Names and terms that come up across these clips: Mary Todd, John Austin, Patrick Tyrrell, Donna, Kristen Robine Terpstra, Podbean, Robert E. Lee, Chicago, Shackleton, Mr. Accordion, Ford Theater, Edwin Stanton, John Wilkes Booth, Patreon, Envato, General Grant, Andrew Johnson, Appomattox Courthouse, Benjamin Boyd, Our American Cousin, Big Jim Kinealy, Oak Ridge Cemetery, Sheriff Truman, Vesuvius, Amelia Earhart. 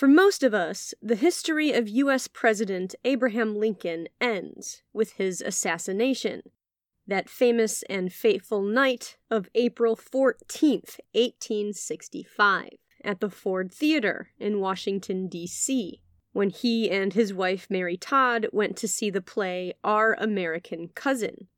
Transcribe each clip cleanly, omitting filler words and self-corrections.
For most of us, the history of U.S. President Abraham Lincoln ends with his assassination, that famous and fateful night of April 14th, 1865, at the Ford Theater in Washington, D.C., when he and his wife Mary Todd went to see the play Our American Cousin.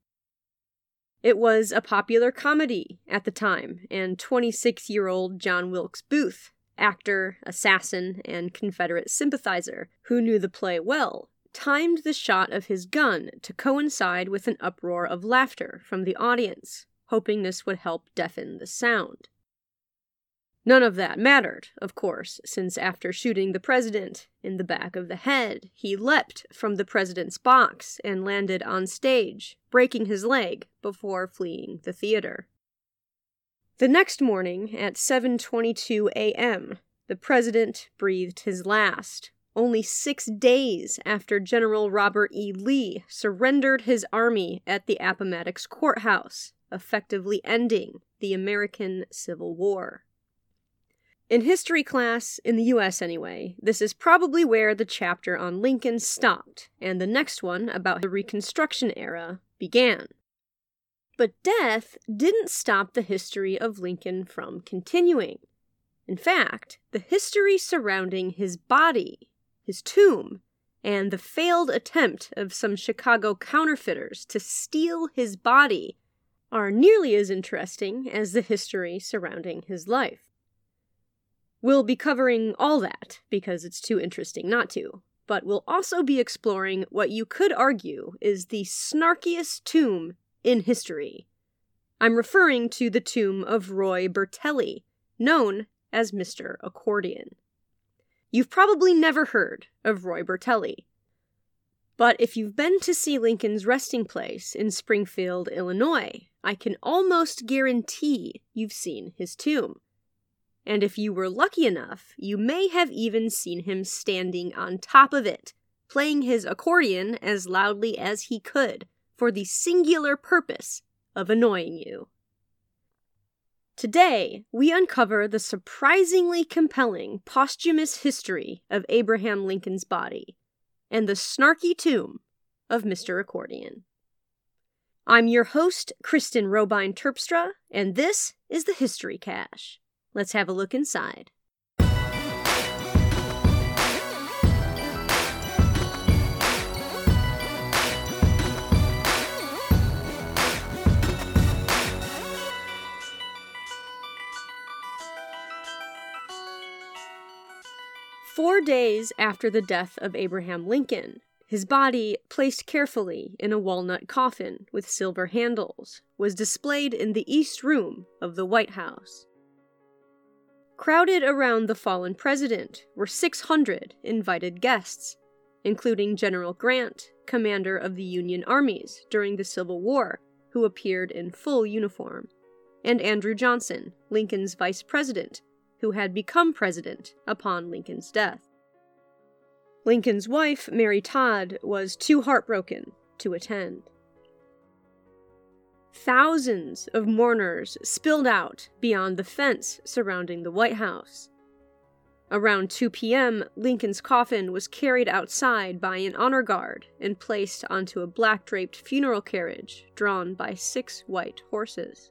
It was a popular comedy at the time, and 26-year-old John Wilkes Booth, actor, assassin, and Confederate sympathizer, who knew the play well, timed the shot of his gun to coincide with an uproar of laughter from the audience, hoping this would help deafen the sound. None of that mattered, of course, since after shooting the president in the back of the head, he leapt from the president's box and landed on stage, breaking his leg before fleeing the theater. The next morning, at 7:22 a.m., the president breathed his last, only 6 days after General Robert E. Lee surrendered his army at the Appomattox Courthouse, effectively ending the American Civil War. In history class, in the U.S. anyway, this is probably where the chapter on Lincoln stopped, and the next one, about the Reconstruction era, began. But death didn't stop the history of Lincoln from continuing. In fact, the history surrounding his body, his tomb, and the failed attempt of some Chicago counterfeiters to steal his body are nearly as interesting as the history surrounding his life. We'll be covering all that because it's too interesting not to. But we'll also be exploring what you could argue is the snarkiest tomb in history. I'm referring to the tomb of Roy Bertelli, known as Mr. Accordion. You've probably never heard of Roy Bertelli, but if you've been to see Lincoln's resting place in Springfield, Illinois, I can almost guarantee you've seen his tomb. And if you were lucky enough, you may have even seen him standing on top of it, playing his accordion as loudly as he could, for the singular purpose of annoying you. Today, we uncover the surprisingly compelling posthumous history of Abraham Lincoln's body and the snarky tomb of Mr. Accordion. I'm your host, Kristen Robine Terpstra, and this is the History Cache. Let's have a look inside. Four days after the death of Abraham Lincoln, his body, placed carefully in a walnut coffin with silver handles, was displayed in the East Room of the White House. Crowded around the fallen president were 600 invited guests, including General Grant, commander of the Union armies during the Civil War, who appeared in full uniform, and Andrew Johnson, Lincoln's vice president, who had become president upon Lincoln's death. Lincoln's wife, Mary Todd, was too heartbroken to attend. Thousands of mourners spilled out beyond the fence surrounding the White House. Around 2 p.m., Lincoln's coffin was carried outside by an honor guard and placed onto a black-draped funeral carriage drawn by 6 white horses.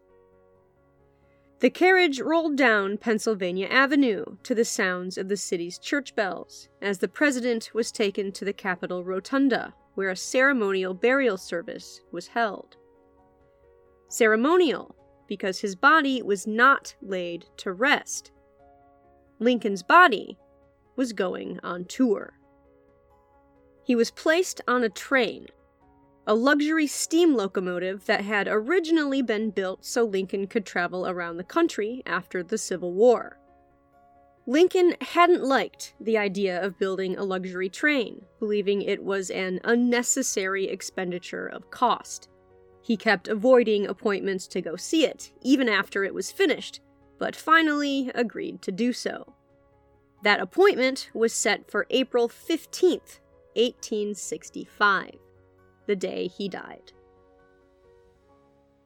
The carriage rolled down Pennsylvania Avenue to the sounds of the city's church bells as the president was taken to the Capitol Rotunda, where a ceremonial burial service was held. Ceremonial, because his body was not laid to rest. Lincoln's body was going on tour. He was placed on a train, a luxury steam locomotive that had originally been built so Lincoln could travel around the country after the Civil War. Lincoln hadn't liked the idea of building a luxury train, believing it was an unnecessary expenditure of cost. He kept avoiding appointments to go see it, even after it was finished, but finally agreed to do so. That appointment was set for April 15th, 1865. The day he died.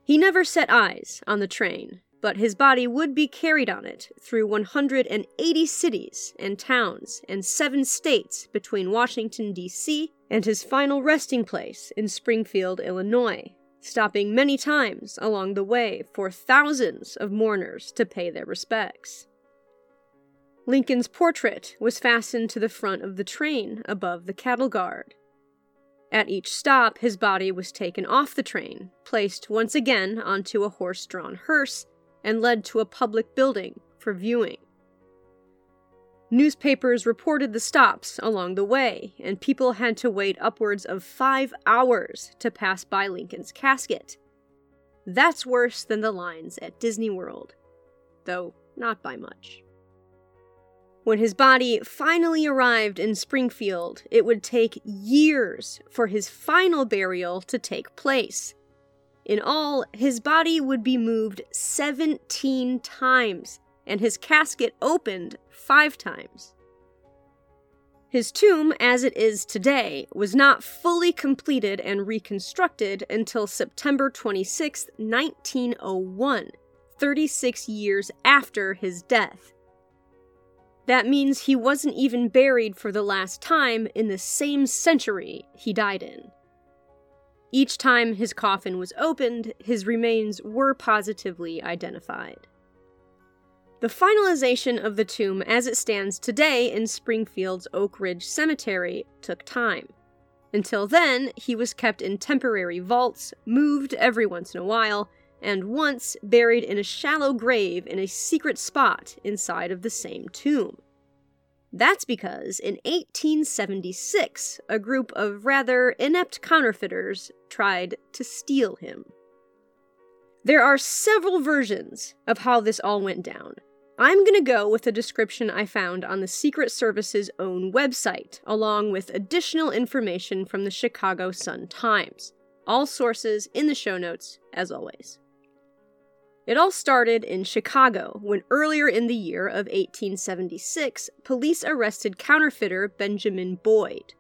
He never set eyes on the train, but his body would be carried on it through 180 cities and towns and 7 states between Washington, D.C., and his final resting place in Springfield, Illinois, stopping many times along the way for thousands of mourners to pay their respects. Lincoln's portrait was fastened to the front of the train above the cattle guard. At each stop, his body was taken off the train, placed once again onto a horse-drawn hearse, and led to a public building for viewing. Newspapers reported the stops along the way, and people had to wait upwards of 5 hours to pass by Lincoln's casket. That's worse than the lines at Disney World, though not by much. When his body finally arrived in Springfield, it would take years for his final burial to take place. In all, his body would be moved 17 times, and his casket opened 5 times. His tomb, as it is today, was not fully completed and reconstructed until September 26, 1901, 36 years after his death. That means he wasn't even buried for the last time in the same century he died in. Each time his coffin was opened, his remains were positively identified. The finalization of the tomb as it stands today in Springfield's Oak Ridge Cemetery took time. Until then, he was kept in temporary vaults, moved every once in a while, and once buried in a shallow grave in a secret spot inside of the same tomb. That's because in 1876, a group of rather inept counterfeiters tried to steal him. There are several versions of how this all went down. I'm going to go with a description I found on the Secret Service's own website, along with additional information from the Chicago Sun-Times. All sources in the show notes, as always. It all started in Chicago, when earlier in the year of 1876, police arrested counterfeiter Benjamin Boyd.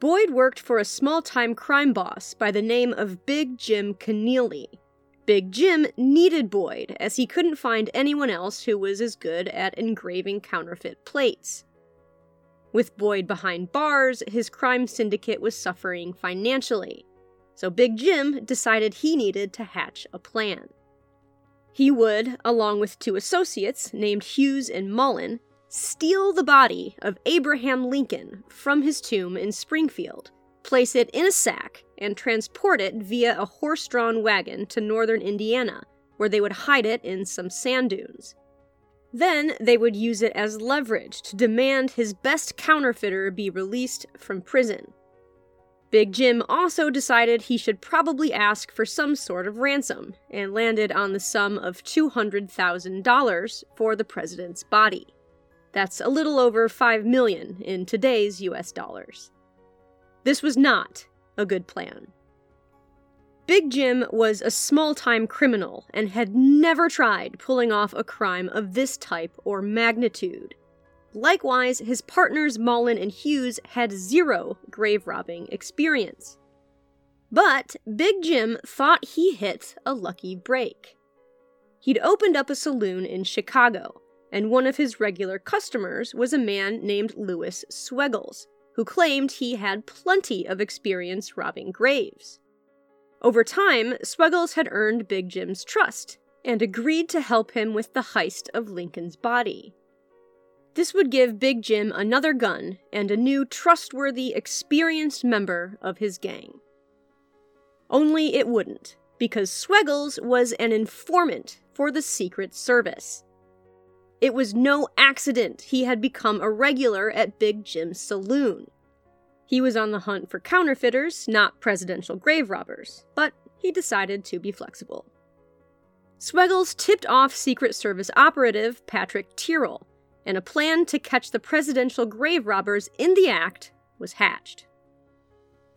Boyd worked for a small-time crime boss by the name of Big Jim Kinealy. Big Jim needed Boyd, as he couldn't find anyone else who was as good at engraving counterfeit plates. With Boyd behind bars, his crime syndicate was suffering financially. So Big Jim decided he needed to hatch a plan. He would, along with 2 associates named Hughes and Mullen, steal the body of Abraham Lincoln from his tomb in Springfield, place it in a sack, and transport it via a horse-drawn wagon to northern Indiana, where they would hide it in some sand dunes. Then they would use it as leverage to demand his best counterfeiter be released from prison. Big Jim also decided he should probably ask for some sort of ransom, and landed on the sum of $200,000 for the president's body. That's a little over $5 million in today's US dollars. This was not a good plan. Big Jim was a small-time criminal and had never tried pulling off a crime of this type or magnitude. Likewise, his partners Mullen and Hughes had 0 grave-robbing experience. But Big Jim thought he hit a lucky break. He'd opened up a saloon in Chicago, and one of his regular customers was a man named Louis Sweggles, who claimed he had plenty of experience robbing graves. Over time, Sweggles had earned Big Jim's trust, and agreed to help him with the heist of Lincoln's body. This would give Big Jim another gun and a new, trustworthy, experienced member of his gang. Only it wouldn't, because Sweggles was an informant for the Secret Service. It was no accident he had become a regular at Big Jim's saloon. He was on the hunt for counterfeiters, not presidential grave robbers, but he decided to be flexible. Sweggles tipped off Secret Service operative Patrick Tyrrell, and a plan to catch the presidential grave robbers in the act was hatched.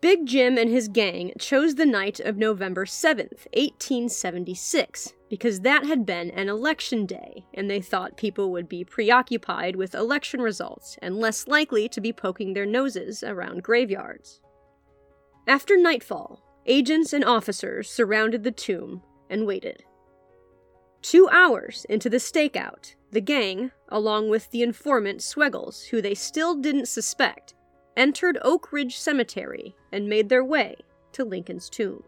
Big Jim and his gang chose the night of November 7th, 1876, because that had been an election day, and they thought people would be preoccupied with election results and less likely to be poking their noses around graveyards. After nightfall, agents and officers surrounded the tomb and waited. 2 hours into the stakeout, the gang, along with the informant Sweggles, who they still didn't suspect, entered Oak Ridge Cemetery and made their way to Lincoln's tomb.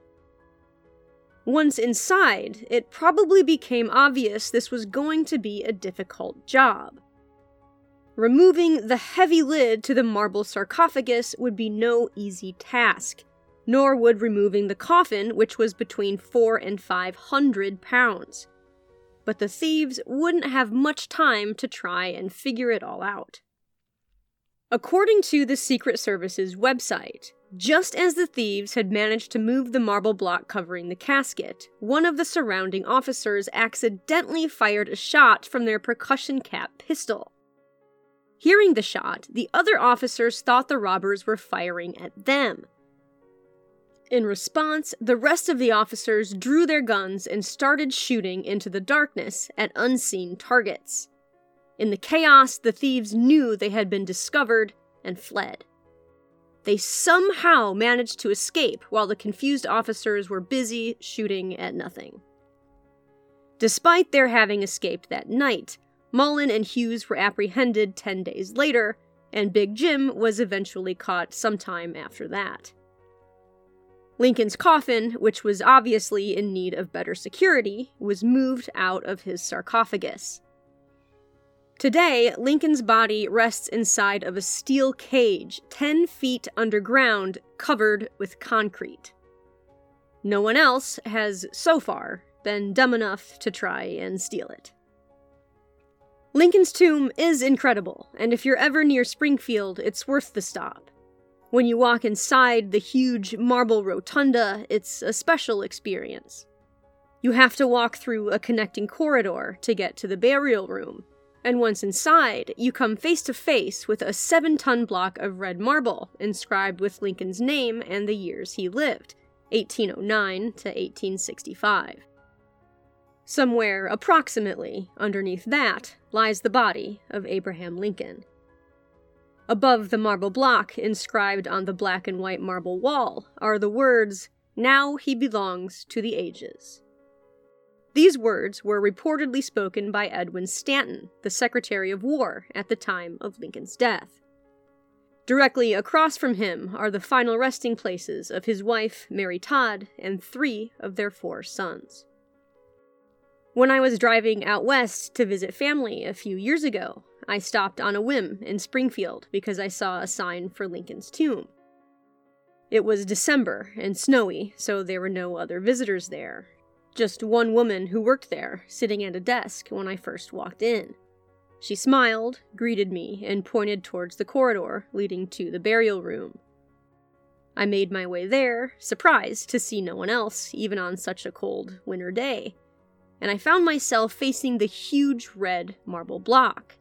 Once inside, it probably became obvious this was going to be a difficult job. Removing the heavy lid to the marble sarcophagus would be no easy task, nor would removing the coffin, which was between 400 and 500 pounds. But the thieves wouldn't have much time to try and figure it all out. According to the Secret Service's website, just as the thieves had managed to move the marble block covering the casket, one of the surrounding officers accidentally fired a shot from their percussion cap pistol. Hearing the shot, the other officers thought the robbers were firing at them. In response, the rest of the officers drew their guns and started shooting into the darkness at unseen targets. In the chaos, the thieves knew they had been discovered and fled. They somehow managed to escape while the confused officers were busy shooting at nothing. Despite their having escaped that night, Mullen and Hughes were apprehended 10 days later, and Big Jim was eventually caught sometime after that. Lincoln's coffin, which was obviously in need of better security, was moved out of his sarcophagus. Today, Lincoln's body rests inside of a steel cage 10 feet underground, covered with concrete. No one else has, so far, been dumb enough to try and steal it. Lincoln's tomb is incredible, and if you're ever near Springfield, it's worth the stop. When you walk inside the huge marble rotunda, it's a special experience. You have to walk through a connecting corridor to get to the burial room, and once inside, you come face to face with a 7-ton block of red marble inscribed with Lincoln's name and the years he lived, 1809 to 1865. Somewhere approximately underneath that lies the body of Abraham Lincoln. Above the marble block, inscribed on the black and white marble wall, are the words, "Now he belongs to the ages." These words were reportedly spoken by Edwin Stanton, the Secretary of War at the time of Lincoln's death. Directly across from him are the final resting places of his wife, Mary Todd, and 3 of their 4 sons. When I was driving out west to visit family a few years ago, I stopped on a whim in Springfield because I saw a sign for Lincoln's tomb. It was December and snowy, so there were no other visitors there. Just one woman who worked there, sitting at a desk when I first walked in. She smiled, greeted me, and pointed towards the corridor leading to the burial room. I made my way there, surprised to see no one else, even on such a cold winter day. And I found myself facing the huge red marble block.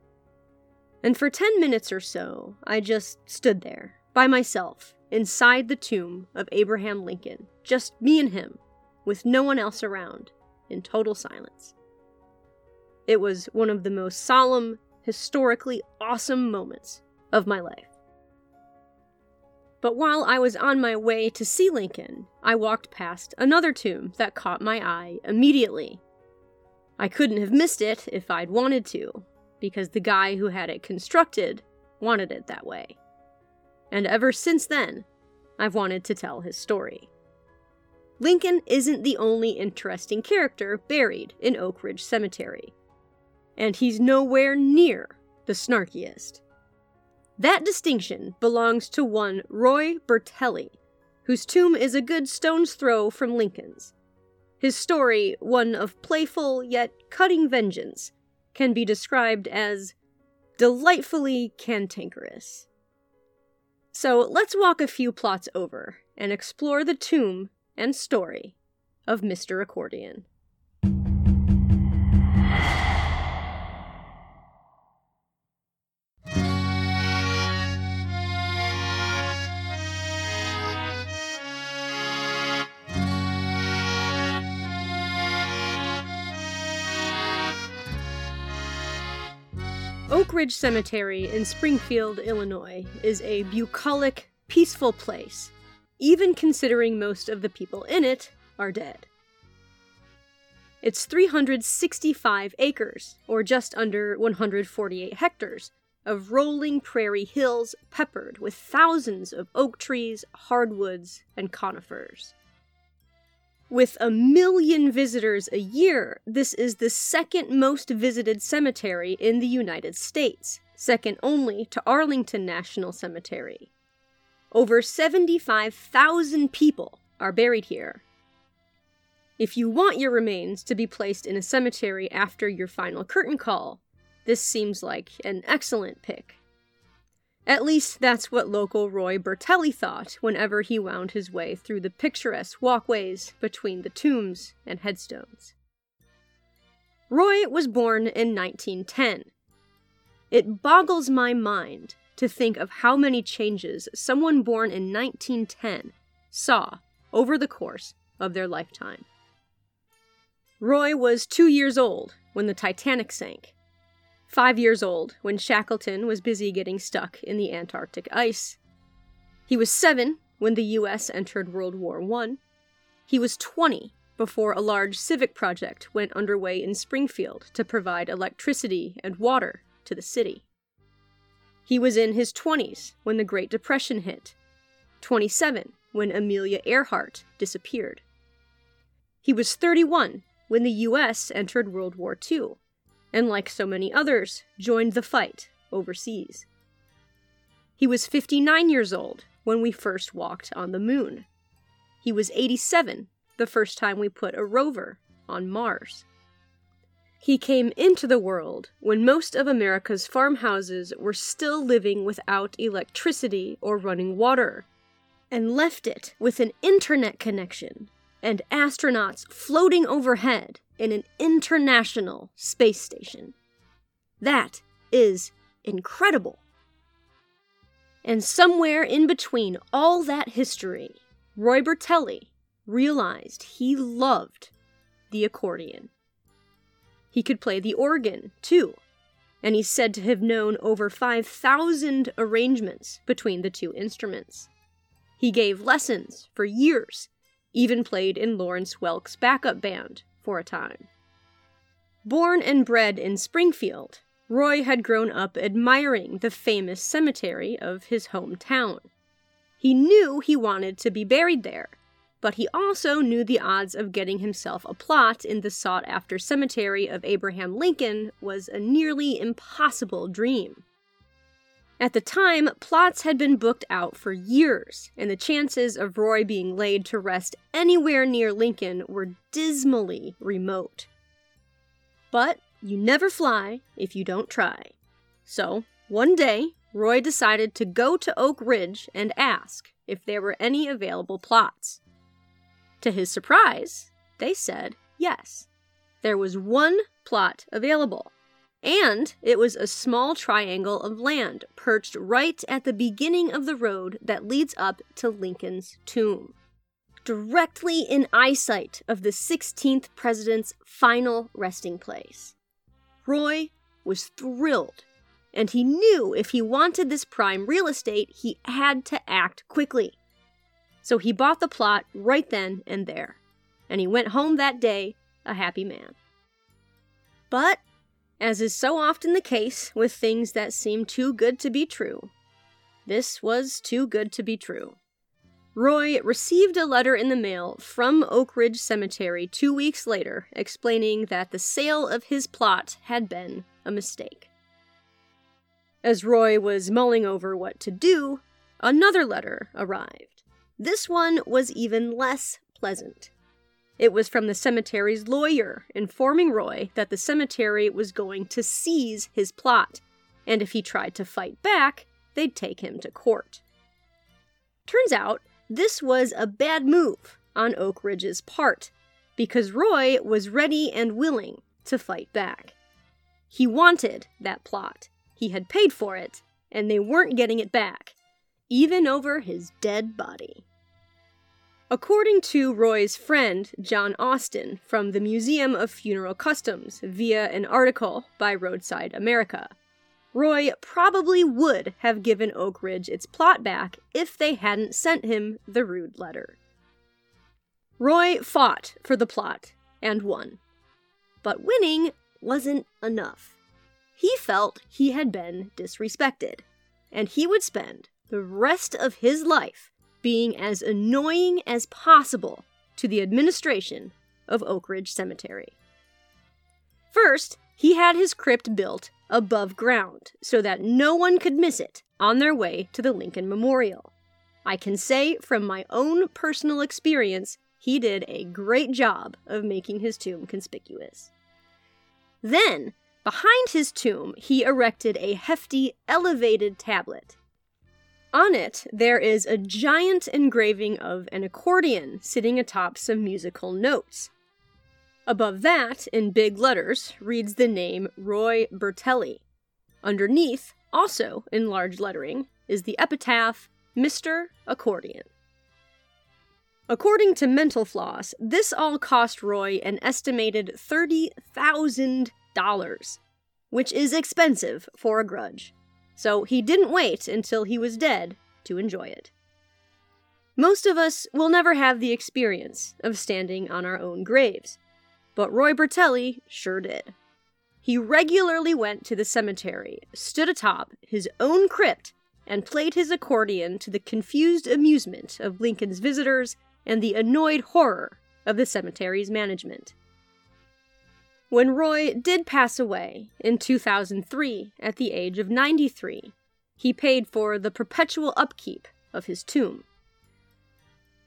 And for 10 minutes or so, I just stood there, by myself, inside the tomb of Abraham Lincoln, just me and him, with no one else around, in total silence. It was one of the most solemn, historically awesome moments of my life. But while I was on my way to see Lincoln, I walked past another tomb that caught my eye immediately. I couldn't have missed it if I'd wanted to, because the guy who had it constructed wanted it that way. And ever since then, I've wanted to tell his story. Lincoln isn't the only interesting character buried in Oak Ridge Cemetery, and he's nowhere near the snarkiest. That distinction belongs to one Roy Bertelli, whose tomb is a good stone's throw from Lincoln's. His story, one of playful yet cutting vengeance, can be described as delightfully cantankerous. So let's walk a few plots over and explore the tomb and story of Mr. Accordion. Oak Ridge Cemetery in Springfield, Illinois, is a bucolic, peaceful place, even considering most of the people in it are dead. It's 365 acres, or just under 148 hectares, of rolling prairie hills peppered with thousands of oak trees, hardwoods, and conifers. With 1 million visitors a year, this is the second most visited cemetery in the United States, second only to Arlington National Cemetery. Over 75,000 people are buried here. If you want your remains to be placed in a cemetery after your final curtain call, this seems like an excellent pick. At least that's what local Roy Bertelli thought whenever he wound his way through the picturesque walkways between the tombs and headstones. Roy was born in 1910. It boggles my mind to think of how many changes someone born in 1910 saw over the course of their lifetime. Roy was 2 years old when the Titanic sank. 5 years old when Shackleton was busy getting stuck in the Antarctic ice. He was 7 when the U.S. entered World War I. He was 20 before a large civic project went underway in Springfield to provide electricity and water to the city. He was in his 20s when the Great Depression hit, 27 when Amelia Earhart disappeared. He was 31 when the U.S. entered World War II. And like so many others, joined the fight overseas. He was 59 years old when we first walked on the moon. He was 87 the first time we put a rover on Mars. He came into the world when most of America's farmhouses were still living without electricity or running water, and left it with an internet connection and astronauts floating overhead in an international space station. That is incredible. And somewhere in between all that history, Roy Bertelli realized he loved the accordion. He could play the organ, too, and he's said to have known over 5,000 arrangements between the two instruments. He gave lessons for years, even played in Lawrence Welk's backup band for a time. Born and bred in Springfield, Roy had grown up admiring the famous cemetery of his hometown. He knew he wanted to be buried there, but he also knew the odds of getting himself a plot in the sought-after cemetery of Abraham Lincoln was a nearly impossible dream. At the time, plots had been booked out for years, and the chances of Roy being laid to rest anywhere near Lincoln were dismally remote. But you never fly if you don't try. So, one day, Roy decided to go to Oak Ridge and ask if there were any available plots. To his surprise, they said yes. There was one plot available. And it was a small triangle of land perched right at the beginning of the road that leads up to Lincoln's tomb. Directly in eyesight of the 16th president's final resting place. Roy was thrilled, and he knew if he wanted this prime real estate, he had to act quickly. So he bought the plot right then and there, and he went home that day a happy man. But as is so often the case with things that seem too good to be true, this was too good to be true. Roy received a letter in the mail from Oak Ridge Cemetery 2 weeks later explaining that the sale of his plot had been a mistake. As Roy was mulling over what to do, another letter arrived. This one was even less pleasant. It was from the cemetery's lawyer, informing Roy that the cemetery was going to seize his plot, and if he tried to fight back, they'd take him to court. Turns out, this was a bad move on Oak Ridge's part, because Roy was ready and willing to fight back. He wanted that plot, he had paid for it, and they weren't getting it back, even over his dead body. According to Roy's friend, John Austin, from the Museum of Funeral Customs via an article by Roadside America, Roy probably would have given Oak Ridge its plot back if they hadn't sent him the rude letter. Roy fought for the plot and won, But winning wasn't enough. He felt he had been disrespected, and he would spend the rest of his life being as annoying as possible to the administration of Oak Ridge Cemetery. First, he had his crypt built above ground so that no one could miss it on their way to the Lincoln Memorial. I can say from my own personal experience, he did a great job of making his tomb conspicuous. Then, behind his tomb, he erected a hefty, elevated tablet. On it, there is a giant engraving of an accordion sitting atop some musical notes. Above that, in big letters, reads the name Roy Bertelli. Underneath, also in large lettering, is the epitaph, Mr. Accordion. According to Mental Floss, this all cost Roy an estimated $30,000, which is expensive for a grudge, so he didn't wait until he was dead to enjoy it. Most of us will never have the experience of standing on our own graves, but Roy Bertelli sure did. He regularly went to the cemetery, stood atop his own crypt, and played his accordion to the confused amusement of Lincoln's visitors and the annoyed horror of the cemetery's management. When Roy did pass away in 2003 at the age of 93, he paid for the perpetual upkeep of his tomb.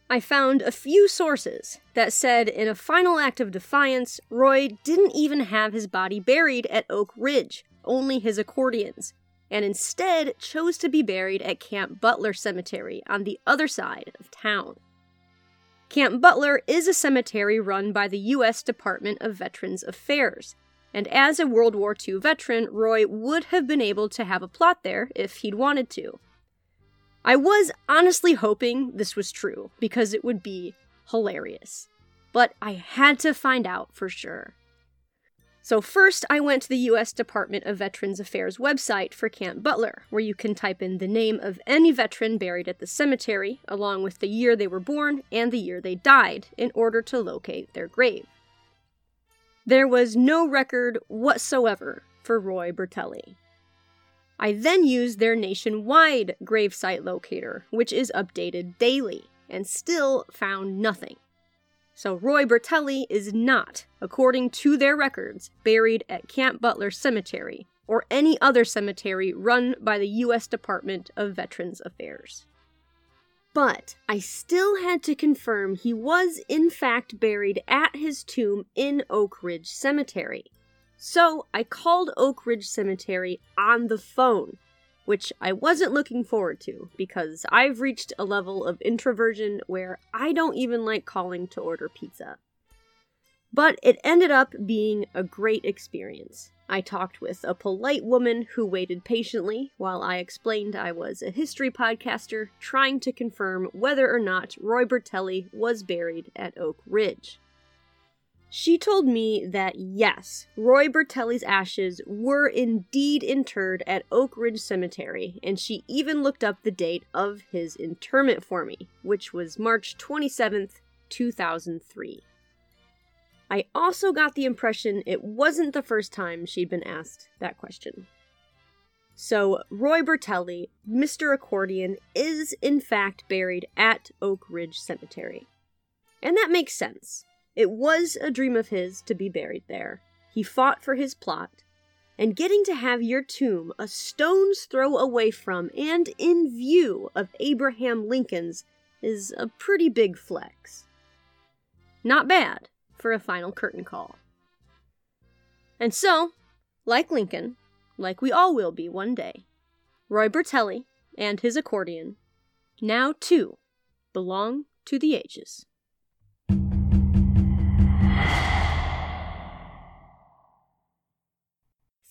I found a few sources that said in a final act of defiance, Roy didn't even have his body buried at Oak Ridge, only his accordions, and instead chose to be buried at Camp Butler Cemetery on the other side of town. Camp Butler is a cemetery run by the U.S. Department of Veterans Affairs, and as a World War II veteran, Roy would have been able to have a plot there if he'd wanted to. I was honestly hoping this was true, because it would be hilarious. But I had to find out for sure. So first, I went to the U.S. Department of Veterans Affairs website for Camp Butler, where you can type in the name of any veteran buried at the cemetery, along with the year they were born and the year they died, in order to locate their grave. There was no record whatsoever for Roy Bertelli. I then used their nationwide gravesite locator, which is updated daily, and still found nothing. So Roy Bertelli is not, according to their records, buried at Camp Butler Cemetery or any other cemetery run by the U.S. Department of Veterans Affairs. But I still had to confirm he was in fact buried at his tomb in Oak Ridge Cemetery. So I called Oak Ridge Cemetery on the phone, which I wasn't looking forward to, because I've reached a level of introversion where I don't even like calling to order pizza. But it ended up being a great experience. I talked with a polite woman who waited patiently while I explained I was a history podcaster trying to confirm whether or not Roy Bertelli was buried at Oak Ridge. She told me that yes, Roy Bertelli's ashes were indeed interred at Oak Ridge Cemetery, and she even looked up the date of his interment for me, which was March 27th, 2003. I also got the impression it wasn't the first time she'd been asked that question. So Roy Bertelli, Mr. Accordion, is in fact buried at Oak Ridge Cemetery. And that makes sense. It was a dream of his to be buried there. He fought for his plot, and getting to have your tomb a stone's throw away from and in view of Abraham Lincoln's is a pretty big flex. Not bad for a final curtain call. And so, like Lincoln, like we all will be one day, Roy Bertelli and his accordion now too belong to the ages.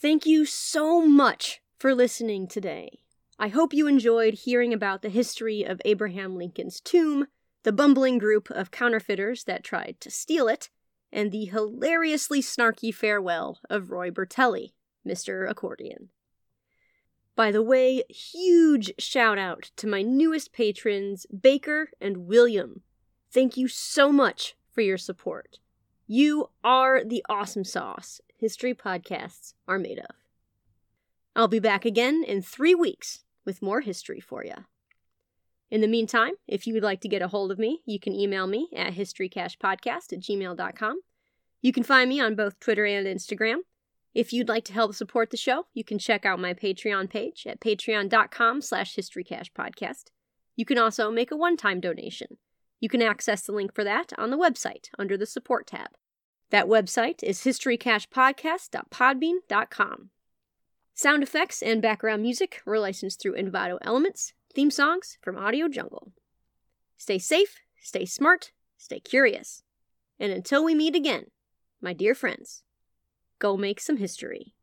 Thank you so much for listening today. I hope you enjoyed hearing about the history of Abraham Lincoln's tomb, the bumbling group of counterfeiters that tried to steal it, and the hilariously snarky farewell of Roy Bertelli, Mr. Accordion. By the way, huge shout out to my newest patrons, Baker and William. Thank you so much for your support. You are the awesome sauce history podcasts are made of. I'll be back again in 3 weeks with more history for you. In the meantime, if you would like to get a hold of me, you can email me at historycashpodcast@gmail.com. You can find me on both Twitter and Instagram. If you'd like to help support the show, you can check out my Patreon page at patreon.com/historycashpodcast. You can also make a one-time donation. You can access the link for that on the website under the support tab. That website is historycashpodcast.podbean.com. Sound effects and background music were licensed through Envato Elements. Theme songs from Audio Jungle. Stay safe, stay smart, stay curious. And until we meet again, my dear friends, go make some history.